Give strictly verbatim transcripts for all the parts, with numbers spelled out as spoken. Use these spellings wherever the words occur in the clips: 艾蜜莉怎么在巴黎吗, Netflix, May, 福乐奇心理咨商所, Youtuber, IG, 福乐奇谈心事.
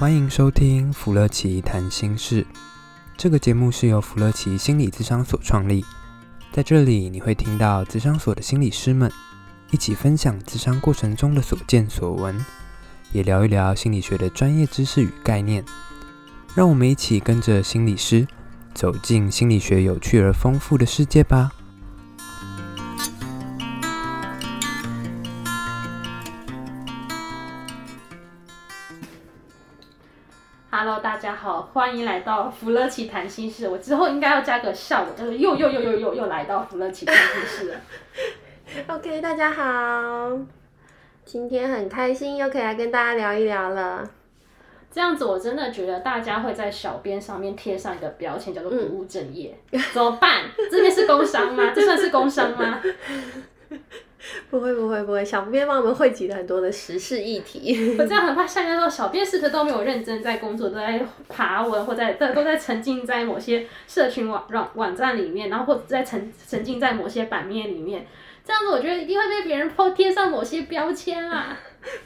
欢迎收听福乐奇谈心事。这个节目是由福乐奇心理咨商所创立，在这里你会听到咨商所的心理师们一起分享咨商过程中的所见所闻，也聊一聊心理学的专业知识与概念。让我们一起跟着心理师走进心理学有趣而丰富的世界吧。Hello， 大家好，欢迎来到福乐奇谈心事。我之后应该要加个笑，我就是又又又又又又来到福乐奇谈心事了。OK， 大家好，今天很开心又可以来跟大家聊一聊了。这样子我真的觉得大家会在小编上面贴上一个标签叫做不务正业、嗯、怎么办？这边是工商吗？这算是工商吗？不会不会不会，小编帮我们汇集了很多的时事议题。我这样很怕下面说小编是不是都没有认真在工作，都在爬文或在都在沉浸在某些社群 网, 网站里面，然后或者在 沉, 沉浸在某些版面里面，这样子我觉得一定会被别人 po 贴上某些标签啊。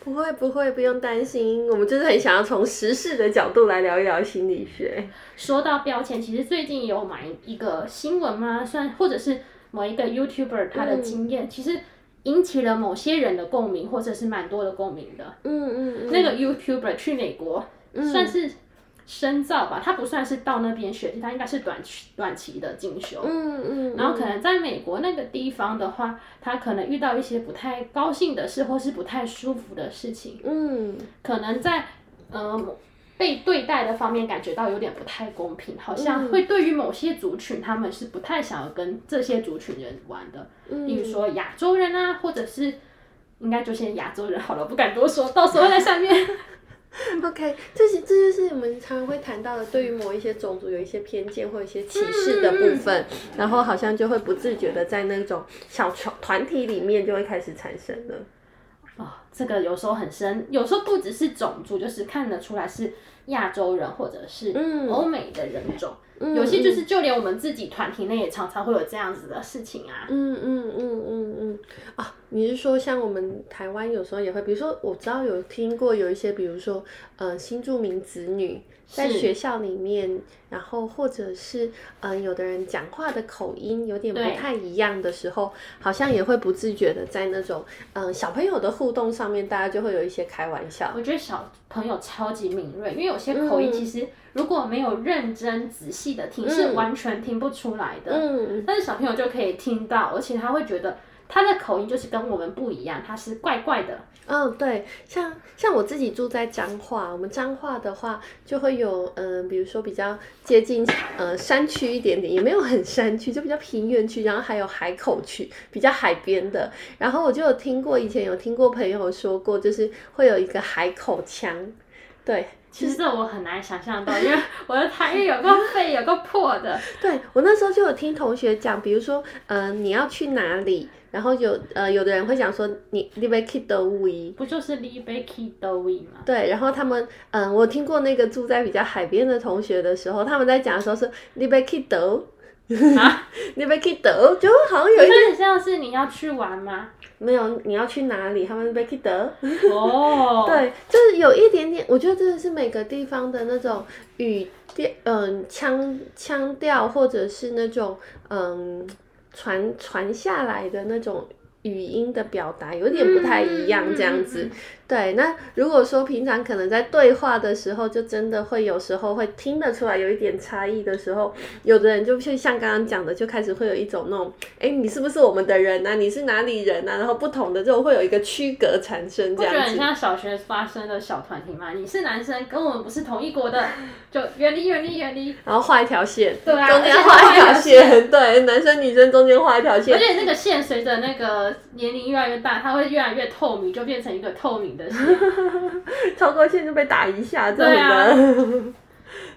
不会不会，不用担心，我们就是很想要从时事的角度来聊一聊心理学。说到标签，其实最近有买一个新闻嘛，算或者是某一个 YouTuber 他的经验、嗯、其实引起了某些人的共鸣，或者是蛮多的共鸣的。嗯嗯嗯。那个 YouTuber 去美国、嗯、算是深造吧，他不算是到那边学习，他应该是短短期的进修。嗯 嗯, 嗯。然后可能在美国那个地方的话，他可能遇到一些不太高兴的事，或是不太舒服的事情。嗯。可能在呃被对待的方面感觉到有点不太公平，好像会对于某些族群，他们是不太想要跟这些族群人玩的，嗯、例如说亚洲人啊，或者是应该就先亚洲人好了，不敢多说，到时候在下面。OK， 这是这就是我们常常会谈到的，对于某一些种族有一些偏见或一些歧视的部分，嗯、然后好像就会不自觉的在那种小团体里面就会开始产生了。哦，这个有时候很深，有时候不只是种族，就是看得出来是亚洲人或者是欧美的人种、嗯、有些就是就连我们自己团体内也常常会有这样子的事情啊。嗯嗯嗯嗯嗯啊，你是说像我们台湾有时候也会，比如说我知道有听过有一些，比如说呃新住民子女在学校里面，然后或者是呃有的人讲话的口音有点不太一样的时候，好像也会不自觉的在那种呃小朋友的互动上面，大家就会有一些开玩笑。我觉得小朋友超级敏锐，因为有些口音其实如果没有认真仔细的听、嗯、是完全听不出来的、嗯、但是小朋友就可以听到，而且他会觉得他的口音就是跟我们不一样，他是怪怪的。嗯、哦，对，像像我自己住在彰化，我们彰化的话就会有，嗯、呃，比如说比较接近呃山区一点点，也没有很山区，就比较平原区，然后还有海口区，比较海边的。然后我就有听过，以前有听过朋友说过，就是会有一个海口腔，对。其实这我很难想象到，因为我的台语有个废有个破的。对，我那时候就有听同学讲，比如说，呃，你要去哪里？然后有呃有的人会讲说你你要去哪里，不就是你要去哪里吗？对，然后他们嗯、呃，我听过那个住在比较海边的同学的时候，他们在讲的时候是你要去哪里啊，你要去哪里，就好像有一点像是你要去玩吗？没有，你要去哪里？他们要去哪里？哦，对，就是有一点点，我觉得真的是每个地方的那种语调，嗯、呃，腔腔调或者是那种嗯。呃传传下来的那种语音的表达有点不太一样这样子、嗯嗯嗯、对，那如果说平常可能在对话的时候，就真的会有时候会听得出来有一点差异的时候，有的人就像刚刚讲的，就开始会有一种那种哎，你是不是我们的人啊，你是哪里人啊，然后不同的这种会有一个区隔产生这样子。我觉得很像小学发生的小团体嘛，你是男生跟我们不是同一国的，就远离远离远离，然后画一条线，对啊，中间画一条 线, 线对，男生女生中间画一条线，而且那个线随着那个年龄越来越大，它会越来越透明，就变成一个透明的线，超过线就被打一下，这样的。对啊，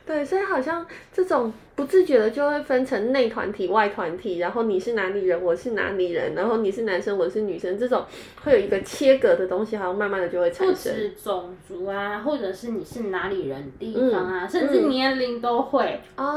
对，所以好像这种不自觉的就会分成内团体外团体，然后你是哪里人我是哪里人，然后你是男生我是女生，这种会有一个切割的东西好像慢慢的就会产生，不止种族啊，或者是你是哪里人地方啊、嗯、甚至年龄都会哦、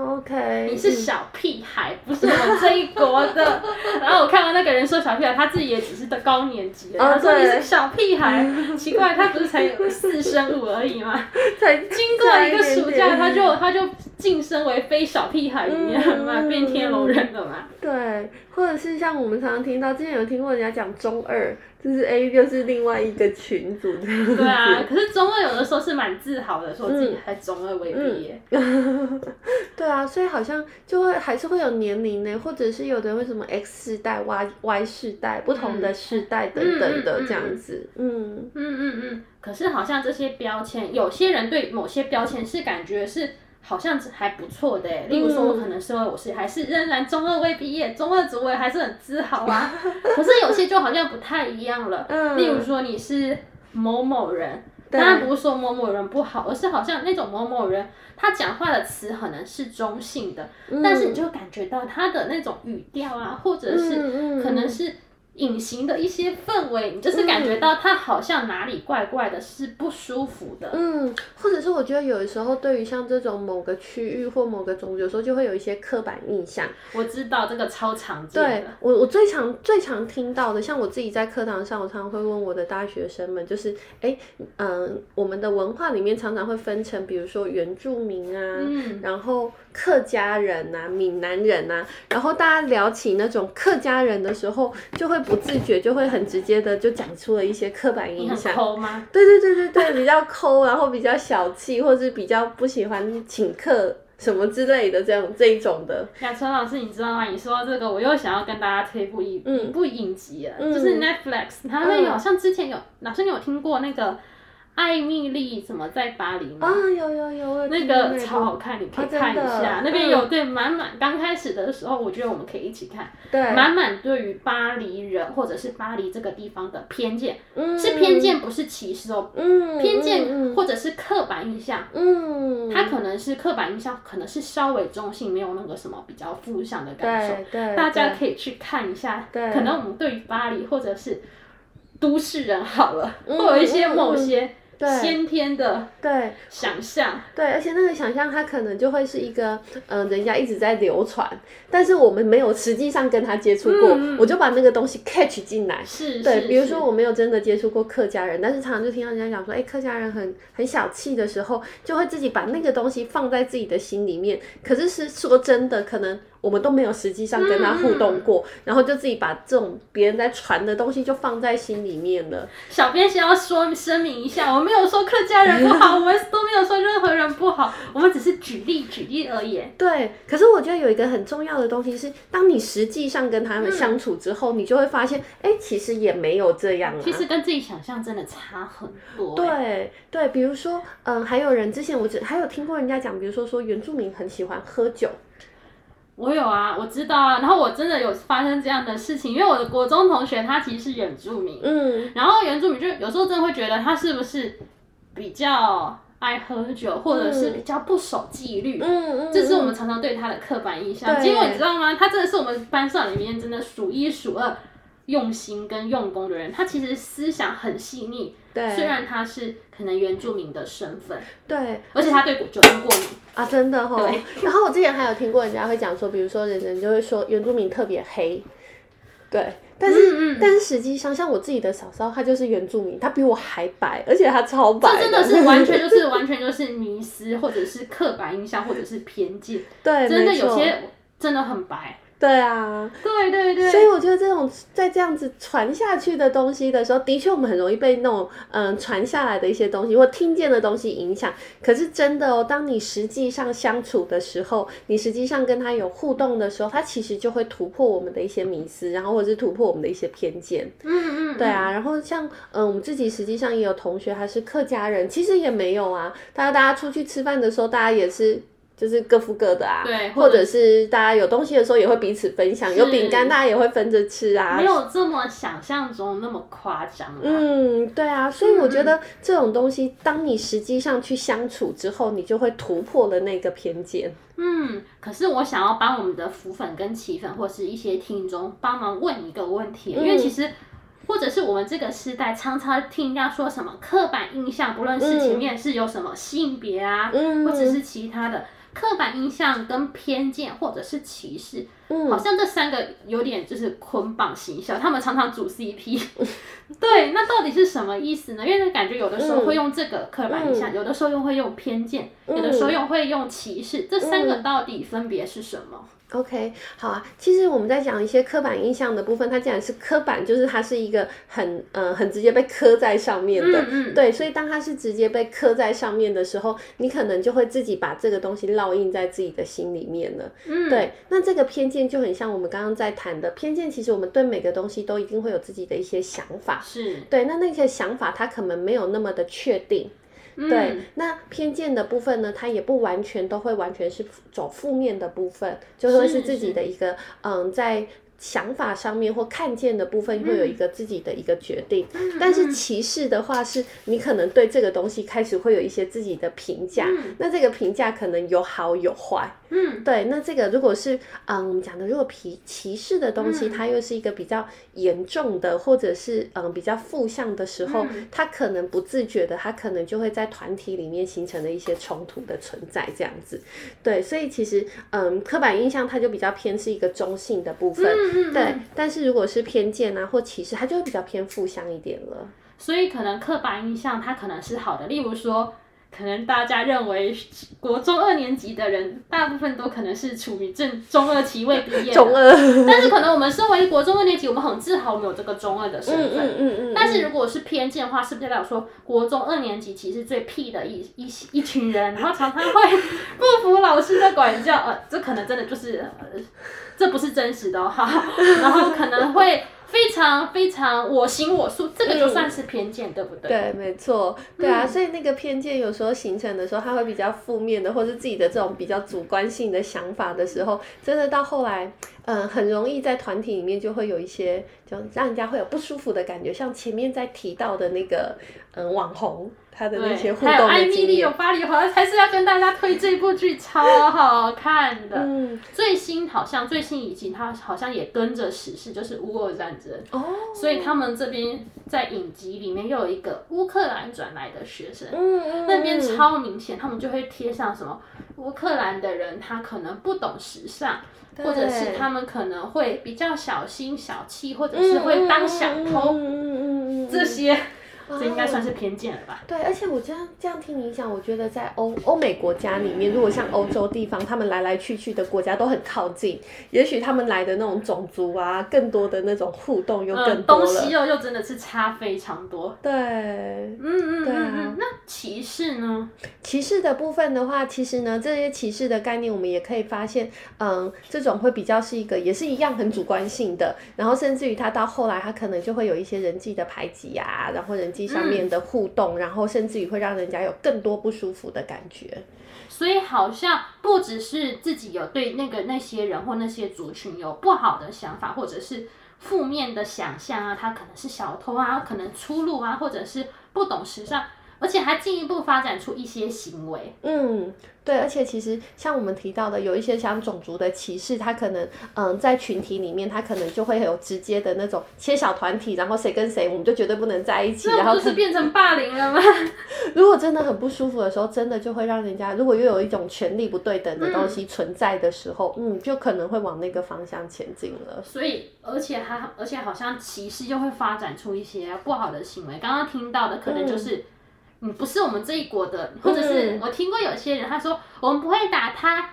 嗯 oh, OK 你是小屁孩、嗯、不是我们这一国的然后我看到那个人说小屁孩，他自己也只是高年级的、oh, 他说你是小屁孩、嗯、奇怪他不是才四升五而已吗才经过一个暑假他就他就晋升为非小屁孩一样嘛、嗯、变天龙人了嘛，对，或者是像我们常常听到之前有听过人家讲中二，就是 A 就是另外一个群组这样子，对啊，可是中二有的时候是蛮自豪的，说自己还中二未毕业、嗯嗯、对啊，所以好像就会还是会有年龄呢，或者是有的人为什么 X 世代 Y, Y 世代不同的世代等等的这样子，嗯嗯嗯 嗯, 嗯, 嗯可是好像这些标签，有些人对某些标签是感觉是好像还不错的耶，例如说我可能是我是还是仍然中二未毕业，中二族我也还是很自豪啊可是有些就好像不太一样了、嗯、例如说你是某某人，当然不是说某某人不好，而是好像那种某某人他讲话的词可能是中性的、嗯、但是你就感觉到他的那种语调啊，或者是可能是隐形的一些氛围，你就是感觉到他好像哪里怪怪的，是不舒服的。嗯，或者是我觉得有的时候对于像这种某个区域或某个种族，有时候就会有一些刻板印象。我知道这个超常见的。对，我我最常最常听到的，像我自己在课堂上，我常常会问我的大学生们，就是哎，嗯、呃，我们的文化里面常常会分成，比如说原住民啊，嗯、然后客家人啊、闽南人啊，然后大家聊起那种客家人的时候，就会。不自觉就会很直接的就讲出了一些刻板印象。抠吗？对对对对对，比较抠，然后比较小气，或是比较不喜欢请客什么之类的，这样这一种的。雅纯老师，你知道吗？你说到这个，我又想要跟大家推一部一、嗯、一部影集了、嗯，就是 Netflix， 他们有、嗯、像之前有，老师你有听过那个？艾蜜莉怎么在巴黎吗？啊、哦，有有有，那个超好看，你可以看一下。哦、那边有、嗯、对满满刚开始的时候，我觉得我们可以一起看。对，满满对于巴黎人或者是巴黎这个地方的偏见，嗯、是偏见不是歧视哦，嗯、偏见或者是刻板印象，嗯，它可能是刻板印象，可能是稍微中性，没有那个什么比较负向的感受。对对，大家可以去看一下。对，可能我们对于巴黎或者是都市人好了，嗯、会有一些某些。先天的对想象， 对, 对，而且那个想象它可能就会是一个嗯、呃，人家一直在流传，但是我们没有实际上跟他接触过，嗯、我就把那个东西 catch 进来，是，对，是比如说我没有真的接触过客家人，但是常常就听到人家讲说，哎，客家人很很小气的时候，就会自己把那个东西放在自己的心里面，可是是说真的，可能。我们都没有实际上跟他互动过、嗯、然后就自己把这种别人在传的东西就放在心里面了。小编先要说声明一下，我没有说客家人不好我们都没有说任何人不好，我们只是举例举例而已。对，可是我觉得有一个很重要的东西是，当你实际上跟他们相处之后、嗯、你就会发现哎，其实也没有这样啊，其实跟自己想象真的差很多、欸、对对，比如说嗯，还有人之前我只还有听过人家讲，比如说说原住民很喜欢喝酒，我有啊，我知道啊，然后我真的有发生这样的事情，因为我的国中同学他其实是原住民，嗯，然后原住民就有时候真的会觉得他是不是比较爱喝酒，或者是比较不守纪律，嗯，这是我们常常对他的刻板印象。结果你知道吗？他真的是我们班上里面真的数一数二用心跟用功的人，他其实思想很细腻。对，虽然他是可能原住民的身份，对，而且他对酒精过敏啊，真的吼。然后我之前还有听过人家会讲说，比如说人人就会说原住民特别黑，对，但是、嗯嗯、但是实际上像我自己的嫂嫂，她就是原住民，她比我还白，而且她超白的，这真的是完全就是完全就是迷思或者是刻板印象或者是偏见，对，真的有些真的很白。对啊，对对对，所以我觉得这种在这样子传下去的东西的时候，的确我们很容易被那种嗯传下来的一些东西或听见的东西影响。可是真的哦，当你实际上相处的时候，你实际上跟他有互动的时候，他其实就会突破我们的一些迷思，然后或者是突破我们的一些偏见。嗯嗯，对啊，然后像嗯我们自己实际上也有同学他是客家人，其实也没有啊，大家大家出去吃饭的时候，大家也是。就是各付各的啊，对，或 者, 或者是大家有东西的时候也会彼此分享，有饼干大家也会分着吃啊，没有这么想象中那么夸张啊。嗯，对啊，所以我觉得这种东西，嗯、当你实际上去相处之后，你就会突破了那个偏见。嗯，可是我想要帮我们的腐粉跟奇粉或是一些听众帮忙问一个问题，嗯、因为其实。或者是我们这个时代常常听人家说什么刻板印象，不论是前面是有什么性别啊，嗯、或者是其他的刻板印象跟偏见或者是歧视，嗯、好像这三个有点就是捆绑行销，他们常常组 C P 对，那到底是什么意思呢？因为感觉有的时候会用这个刻板印象，嗯、有的时候又会用偏见，嗯、有的时候又会用歧视，这三个到底分别是什么？OK， 好啊。其实我们在讲一些刻板印象的部分，它既然是刻板，就是它是一个很呃很直接被刻在上面的，嗯嗯，对。所以当它是直接被刻在上面的时候，你可能就会自己把这个东西烙印在自己的心里面了，嗯、对。那这个偏见就很像我们刚刚在谈的偏见，其实我们对每个东西都一定会有自己的一些想法，是对。那那些想法它可能没有那么的确定。对，那偏见的部分呢，它也不完全都会完全是走负面的部分，就会是自己的一个嗯，在想法上面或看见的部分会有一个自己的一个决定，嗯、但是歧视的话是你可能对这个东西开始会有一些自己的评价，嗯、那这个评价可能有好有坏，嗯，对。那这个如果是嗯我们讲的如果歧视的东西，嗯、它又是一个比较严重的或者是嗯比较负向的时候，嗯、它可能不自觉的它可能就会在团体里面形成了一些冲突的存在，这样子，对。所以其实嗯刻板印象它就比较偏是一个中性的部分，嗯对，但是如果是偏见啊或歧视，它就会比较偏负向一点了。所以可能刻板印象它可能是好的，例如说，可能大家认为国中二年级的人，大部分都可能是处于正中二期未毕业的。中二。但是可能我们身为国中二年级，我们很自豪我们有这个中二的身份。嗯嗯嗯嗯、但是如果是偏见的话，是不是代表说国中二年级其实最屁的一一一群人，然后常常会不服老师的管教？呃，这可能真的就是，呃、这不是真实的哦。哈哈然后可能会。非常非常我行我素，这个就算是偏见，嗯、对不对？对，没错，对啊，嗯、所以那个偏见有时候形成的时候，它会比较负面的，或是自己的这种比较主观性的想法的时候，真的到后来，嗯，很容易在团体里面就会有一些，就让人家会有不舒服的感觉。像前面在提到的那个，嗯，网红他的那些互动的经验，还有艾米丽有巴黎华，还是要跟大家推这部剧，超好看的。嗯，最新好像最新一集，它好像也跟着时事，就是乌俄战争。哦，所以他们这边在影集里面又有一个乌克兰转来的学生，嗯嗯、那边超明显，他们就会贴上什么乌克兰的人，他可能不懂时尚。或者是他们可能会比较小心小气，或者是会当小偷，嗯嗯嗯嗯嗯嗯、这些，哦、这应该算是偏见了吧？对，而且我这样这样听你讲，我觉得在欧欧美国家里面，如果像欧洲地方，他们来来去去的国家都很靠近，也许他们来的那种种族啊，更多的那种互动又更多了，嗯、东西又又真的是差非常多。对，嗯嗯对啊，嗯，那歧视呢？歧视的部分的话，其实呢，这些歧视的概念，我们也可以发现，嗯，这种会比较是一个，也是一样很主观性的，然后甚至于他到后来，他可能就会有一些人际的排挤啊，然后人际上面的互动，嗯、然后甚至于会让人家有更多不舒服的感觉。所以好像不只是自己有对那个那些人或那些族群有不好的想法，或者是负面的想象啊，他可能是小偷啊，可能粗鲁啊，或者是不懂时尚，而且还进一步发展出一些行为。嗯，对，而且其实像我们提到的，有一些像种族的歧视，它可能嗯在群体里面，它可能就会有直接的那种切小团体，然后谁跟谁我们就绝对不能在一起，然后就是变成霸凌了吗？如果真的很不舒服的时候，真的就会让人家，如果又有一种权力不对等的东西存在的时候，嗯，嗯就可能会往那个方向前进了。所以，而且它而且好像歧视又会发展出一些不好的行为。刚刚听到的可能就是。嗯你不是我们这一国的，或者是我听过有些人他说我们不会打他，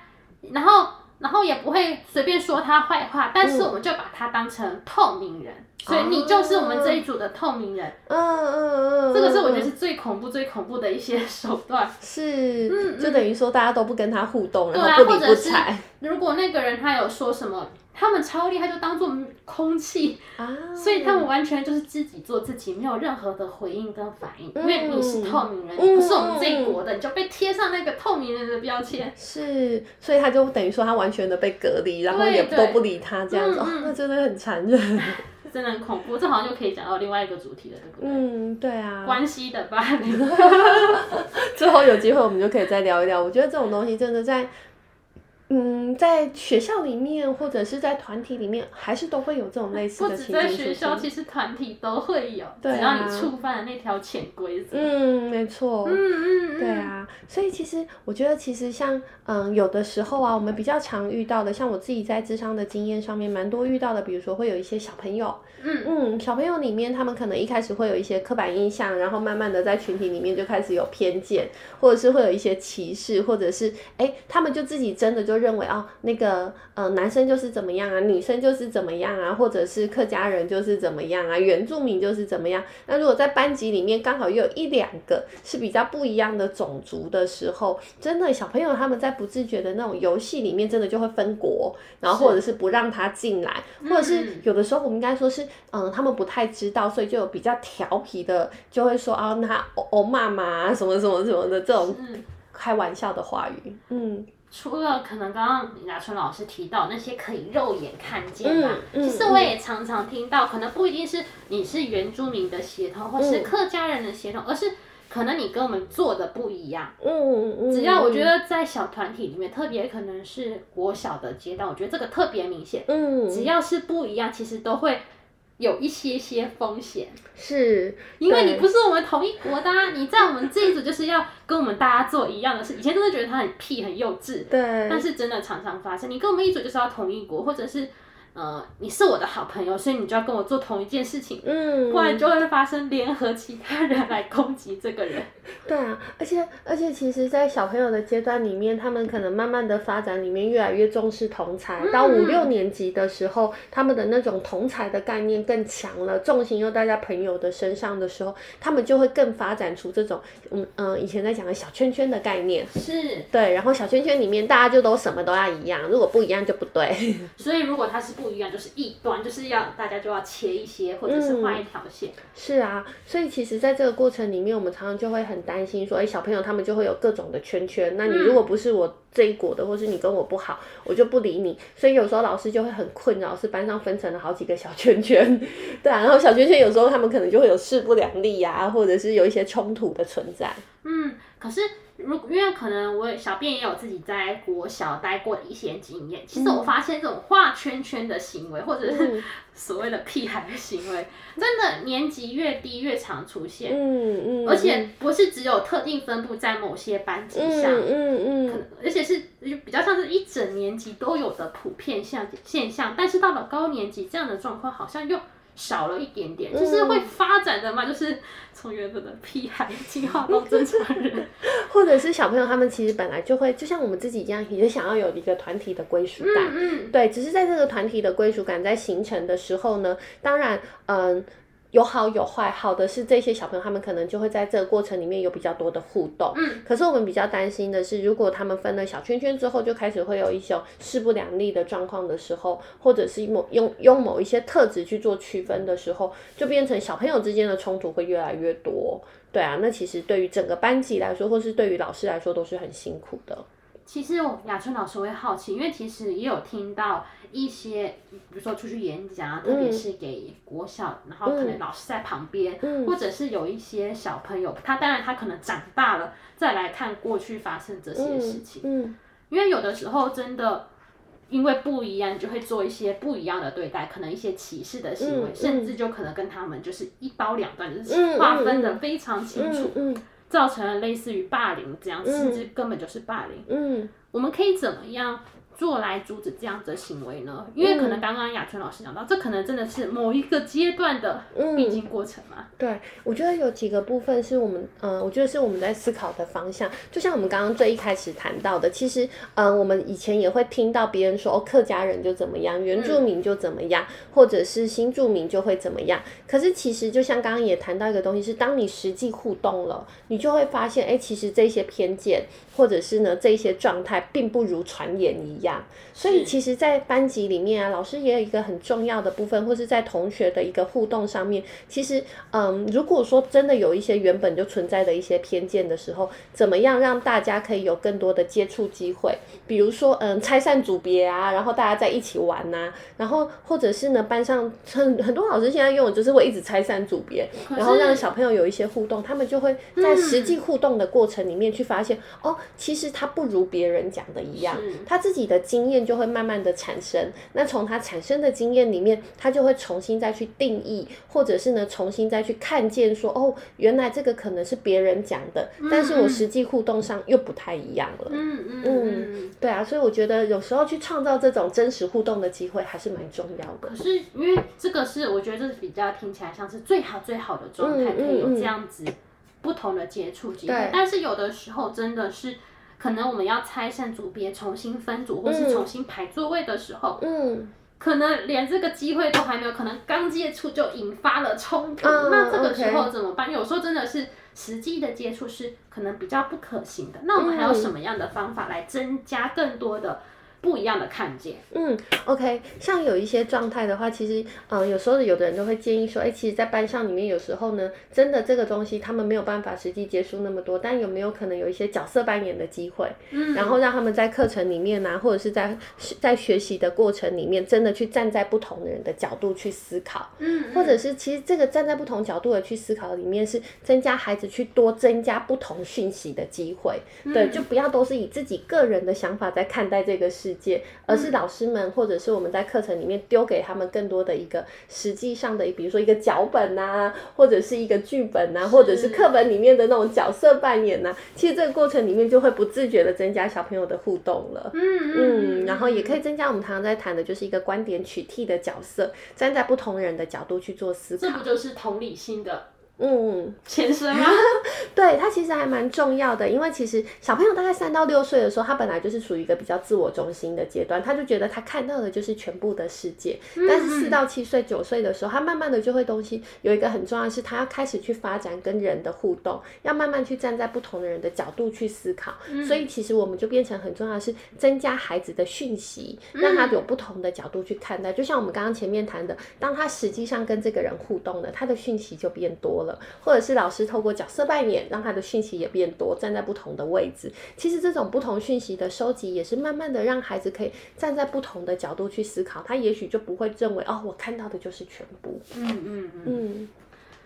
然后然后也不会随便说他坏话，但是我们就把他当成透明人，所以你就是我们这一组的透明人。嗯嗯嗯，这个是我觉得是最恐怖最恐怖的一些手段。是，嗯嗯、就等于说大家都不跟他互动，然后不理不睬。对啊，或者是如果那个人他有说什么。他们超厉害，就当做空气、啊、所以他们完全就是自己做自己，没有任何的回应跟反应、嗯、因为你是透明人、嗯、不是我们这一国的、嗯、你就被贴上那个透明人的标签，是，所以他就等于说他完全的被隔离，然后也都不理他这样子、嗯嗯哦、那真的很残忍真的很恐怖，这好像就可以讲到另外一个主题了，对不对？嗯，对啊，关系的吧最后有机会我们就可以再聊一聊，我觉得这种东西真的在嗯，在学校里面或者是在团体里面还是都会有这种类似的情形。不只在学校，其实团体都会有，对啊、只要你触犯了那条潜规则。嗯，没错。嗯嗯嗯。对啊，所以其实我觉得其实像嗯有的时候啊，我们比较常遇到的，像我自己在諮商的经验上面蛮多遇到的，比如说会有一些小朋友，嗯嗯，小朋友里面他们可能一开始会有一些刻板印象，然后慢慢的在群体里面就开始有偏见，或者是会有一些歧视，或者是哎他们就自己真的就认为哦，那个呃，男生就是怎么样啊，女生就是怎么样啊，或者是客家人就是怎么样啊，原住民就是怎么样。那如果在班级里面刚好又有一两个是比较不一样的种族的时候，真的小朋友他们在不自觉的那种游戏里面，真的就会分国，然后或者是不让他进来，或者是有的时候我们应该说是嗯、呃，他们不太知道，所以就有比较调皮的就会说啊，那哦妈妈什么什么什么的这种开玩笑的话语，嗯。除了可能刚刚李达春老师提到那些可以肉眼看见的、啊嗯嗯，其实我也常常听到，可能不一定是你是原住民的血统，或是客家人的血统，而是可能你跟我们做的不一样。嗯嗯。只要我觉得在小团体里面，特别可能是国小的阶段，我觉得这个特别明显。嗯。只要是不一样，其实都会有一些些风险，是因为你不是我们同一国的、啊，你在我们这一组就是要跟我们大家做一样的事。以前真的觉得他很屁很幼稚，对，但是真的常常发生。你跟我们一组就是要同一国，或者是呃，你是我的好朋友，所以你就要跟我做同一件事情，嗯，不然就会发生联合其他人来攻击这个人。对啊，而且而且，其实，在小朋友的阶段里面，他们可能慢慢的发展里面越来越重视同才，嗯、到五六年级的时候，他们的那种同才的概念更强了，重心又带在朋友的身上的时候，他们就会更发展出这种嗯嗯、呃，以前在讲的小圈圈的概念。是。对，然后小圈圈里面大家就都什么都要一样，如果不一样就不对。所以如果他是不一样就是异端，就是要大家就要切一些，或者是画一条线、嗯、是啊，所以其实在这个过程里面我们常常就会很担心说、欸、小朋友他们就会有各种的圈圈，那你如果不是我这一国的，或是你跟我不好，我就不理你，所以有时候老师就会很困扰，是班上分成了好几个小圈圈，对啊，然后小圈圈有时候他们可能就会有势不两立啊，或者是有一些冲突的存在。嗯，可是如因为可能我小便也有自己在国小待过的一些经验，其实我发现这种画圈圈的行为，或者是所谓的屁孩的行为，真的年级越低越常出现。嗯嗯，而且不是只有特定分布在某些班级上，嗯嗯嗯，可能而且是比较像是一整年级都有的普遍现象，但是到了高年级这样的状况好像又少了一点点，就是会发展的嘛，嗯、就是从原本的屁孩进化到正常人，或者是小朋友他们其实本来就会，就像我们自己一样，也想要有一个团体的归属感。嗯嗯，对，只是在这个团体的归属感在形成的时候呢，当然，嗯。有好有坏，好的是这些小朋友他们可能就会在这个过程里面有比较多的互动，嗯，可是我们比较担心的是，如果他们分了小圈圈之后，就开始会有一种势不两立的状况的时候，或者是某用用某一些特质去做区分的时候，就变成小朋友之间的冲突会越来越多，对啊，那其实对于整个班级来说，或是对于老师来说，都是很辛苦的。其实雅春老师会好奇，因为其实也有听到一些，比如说出去演讲，特别是给国小，然后可能老师在旁边，嗯、或者是有一些小朋友，他当然他可能长大了再来看过去发生这些事情，嗯嗯、因为有的时候真的因为不一样就会做一些不一样的对待，可能一些歧视的行为，嗯嗯、甚至就可能跟他们就是一刀两断，就是划分的非常清楚。嗯嗯嗯嗯嗯，造成了类似于霸凌这样，甚至根本就是霸凌。嗯，我们可以怎么样做来阻止这样子的行为呢？因为可能刚刚雅春老师讲到，这可能真的是某一个阶段的必经过程嘛。嗯、对，我觉得有几个部分是我们，嗯、呃，我觉得是我们在思考的方向。就像我们刚刚最一开始谈到的，其实，嗯、呃，我们以前也会听到别人说，哦，客家人就怎么样，原住民就怎么样，嗯、或者是新住民就会怎么样。可是其实，就像刚刚也谈到一个东西，是当你实际互动了，你就会发现，哎，其实这些偏见，或者是呢，这些状态，并不如传言一样。样。所以其实在班级里面啊，老师也有一个很重要的部分，或是在同学的一个互动上面，其实嗯，如果说真的有一些原本就存在的一些偏见的时候，怎么样让大家可以有更多的接触机会，比如说嗯，拆散组别啊，然后大家在一起玩啊，然后或者是呢班上很很多老师现在用的就是会一直拆散组别，然后让小朋友有一些互动，他们就会在实际互动的过程里面去发现、嗯、哦，其实他不如别人讲的一样，他自己的经验就会慢慢的产生，那从他产生的经验里面，他就会重新再去定义，或者是呢重新再去看见说哦，原来这个可能是别人讲的、嗯、但是我实际互动上又不太一样了。嗯嗯嗯，对啊，所以我觉得有时候去创造这种真实互动的机会还是蛮重要的。可是因为这个是我觉得这是比较听起来像是最好最好的状态、嗯、可以有这样子不同的接触机会，但是有的时候真的是可能我们要拆散组别重新分组或是重新排座位的时候，嗯，可能连这个机会都还没有，可能刚接触就引发了冲突、嗯、那这个时候怎么办、嗯 okay、有时候真的是实际的接触是可能比较不可行的，那我们还有什么样的方法来增加更多的不一样的看见？嗯 OK， 像有一些状态的话，其实、呃、有时候有的人都会建议说、欸、其实在班上里面有时候呢真的这个东西他们没有办法实际接触那么多，但有没有可能有一些角色扮演的机会、嗯、然后让他们在课程里面啊，或者是在在学习的过程里面真的去站在不同的人的角度去思考， 嗯, 嗯，或者是其实这个站在不同角度的去思考里面是增加孩子去多增加不同讯息的机会、嗯、对，就不要都是以自己个人的想法在看待这个事，而是老师们或者是我们在课程里面丢给他们更多的一个实际上的比如说一个脚本啊，或者是一个剧本啊，或者是课本里面的那种角色扮演啊，其实这个过程里面就会不自觉的增加小朋友的互动了。嗯嗯，然后也可以增加我们常常在谈的就是一个观点取替的角色，站在不同人的角度去做思考，这不就是同理心的嗯前身吗？对，它其实还蛮重要的，因为其实小朋友大概三到六岁的时候，他本来就是属于一个比较自我中心的阶段，他就觉得他看到的就是全部的世界、嗯、但是四到七岁九岁的时候，他慢慢的就会东西有一个很重要的是他要开始去发展跟人的互动，要慢慢去站在不同的人的角度去思考、嗯、所以其实我们就变成很重要的是增加孩子的讯息，让他有不同的角度去看待、嗯、就像我们刚刚前面谈的，当他实际上跟这个人互动了，他的讯息就变多了，或者是老师透过角色扮演让他的讯息也变多，站在不同的位置，其实这种不同讯息的收集也是慢慢的让孩子可以站在不同的角度去思考，他也许就不会认为哦我看到的就是全部。嗯嗯嗯，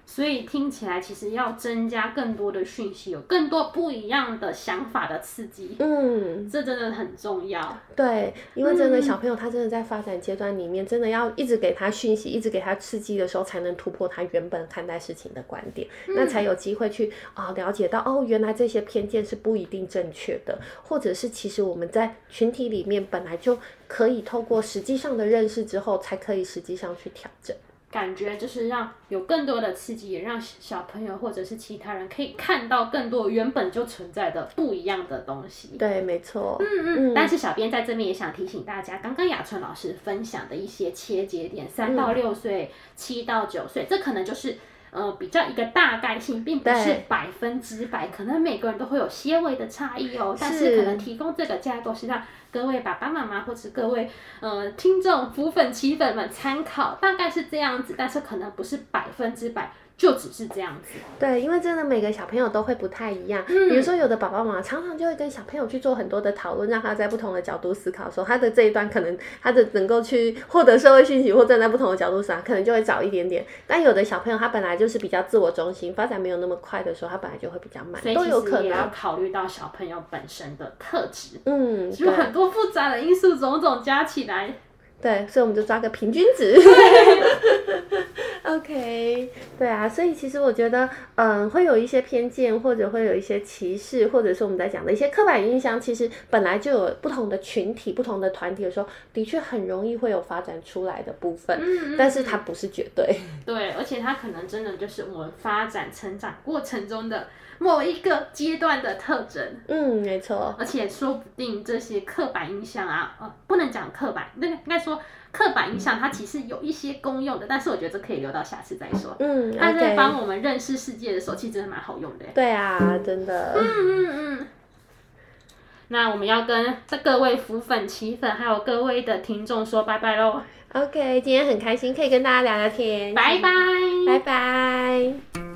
所以听起来其实要增加更多的讯息，有更多不一样的想法的刺激，嗯，这真的很重要。对，因为真的小朋友他真的在发展阶段里面、嗯、真的要一直给他讯息，一直给他刺激的时候，才能突破他原本看待事情的观点、嗯、那才有机会去、哦、了解到哦原来这些偏见是不一定正确的，或者是其实我们在群体里面本来就可以透过实际上的认识之后才可以实际上去调整，感觉就是让有更多的刺激，也让小朋友或者是其他人可以看到更多原本就存在的不一样的东西。对，没错。嗯嗯。但是小编在这边也想提醒大家，刚刚雅纯老师分享的一些切节点，三到六岁、七到九岁，这可能就是呃比较一个大概性，并不是百分之百，可能每个人都会有些微的差异哦。但是可能提供这个架构是让各位爸爸妈妈或是各位呃听众福粉奇粉们参考，大概是这样子，但是可能不是百分之百就只是这样子。对，因为真的每个小朋友都会不太一样、嗯、比如说有的爸爸妈妈常常就会跟小朋友去做很多的讨论，让他在不同的角度思考的时候，他的这一段可能他的能够去获得社会讯息或站在不同的角度上可能就会早一点点，但有的小朋友他本来就是比较自我中心，发展没有那么快的时候，他本来就会比较慢，所以其实也要考虑到小朋友本身的特质，嗯，就很多复杂的因素种种加起来。对，所以我们就抓个平均值。OK， 对啊，所以其实我觉得，嗯，会有一些偏见，或者会有一些歧视，或者是我们在讲的一些刻板印象，其实本来就有不同的群体、不同的团体的时候，的确很容易会有发展出来的部分，嗯嗯，但是它不是绝对。对，而且它可能真的就是我们发展成长过程中的某一个阶段的特征。嗯，没错。而且说不定这些刻板印象啊，呃，不能讲刻板，那个应该说。刻板印象它其实有一些功用的，但是我觉得这可以留到下次再说。嗯，它在帮我们认识世界的时候，其实真的蛮好用的。对啊，真的。嗯嗯嗯。那我们要跟各位福粉、奇粉还有各位的听众说拜拜咯。OK， 今天很开心可以跟大家聊聊天，拜拜，拜拜。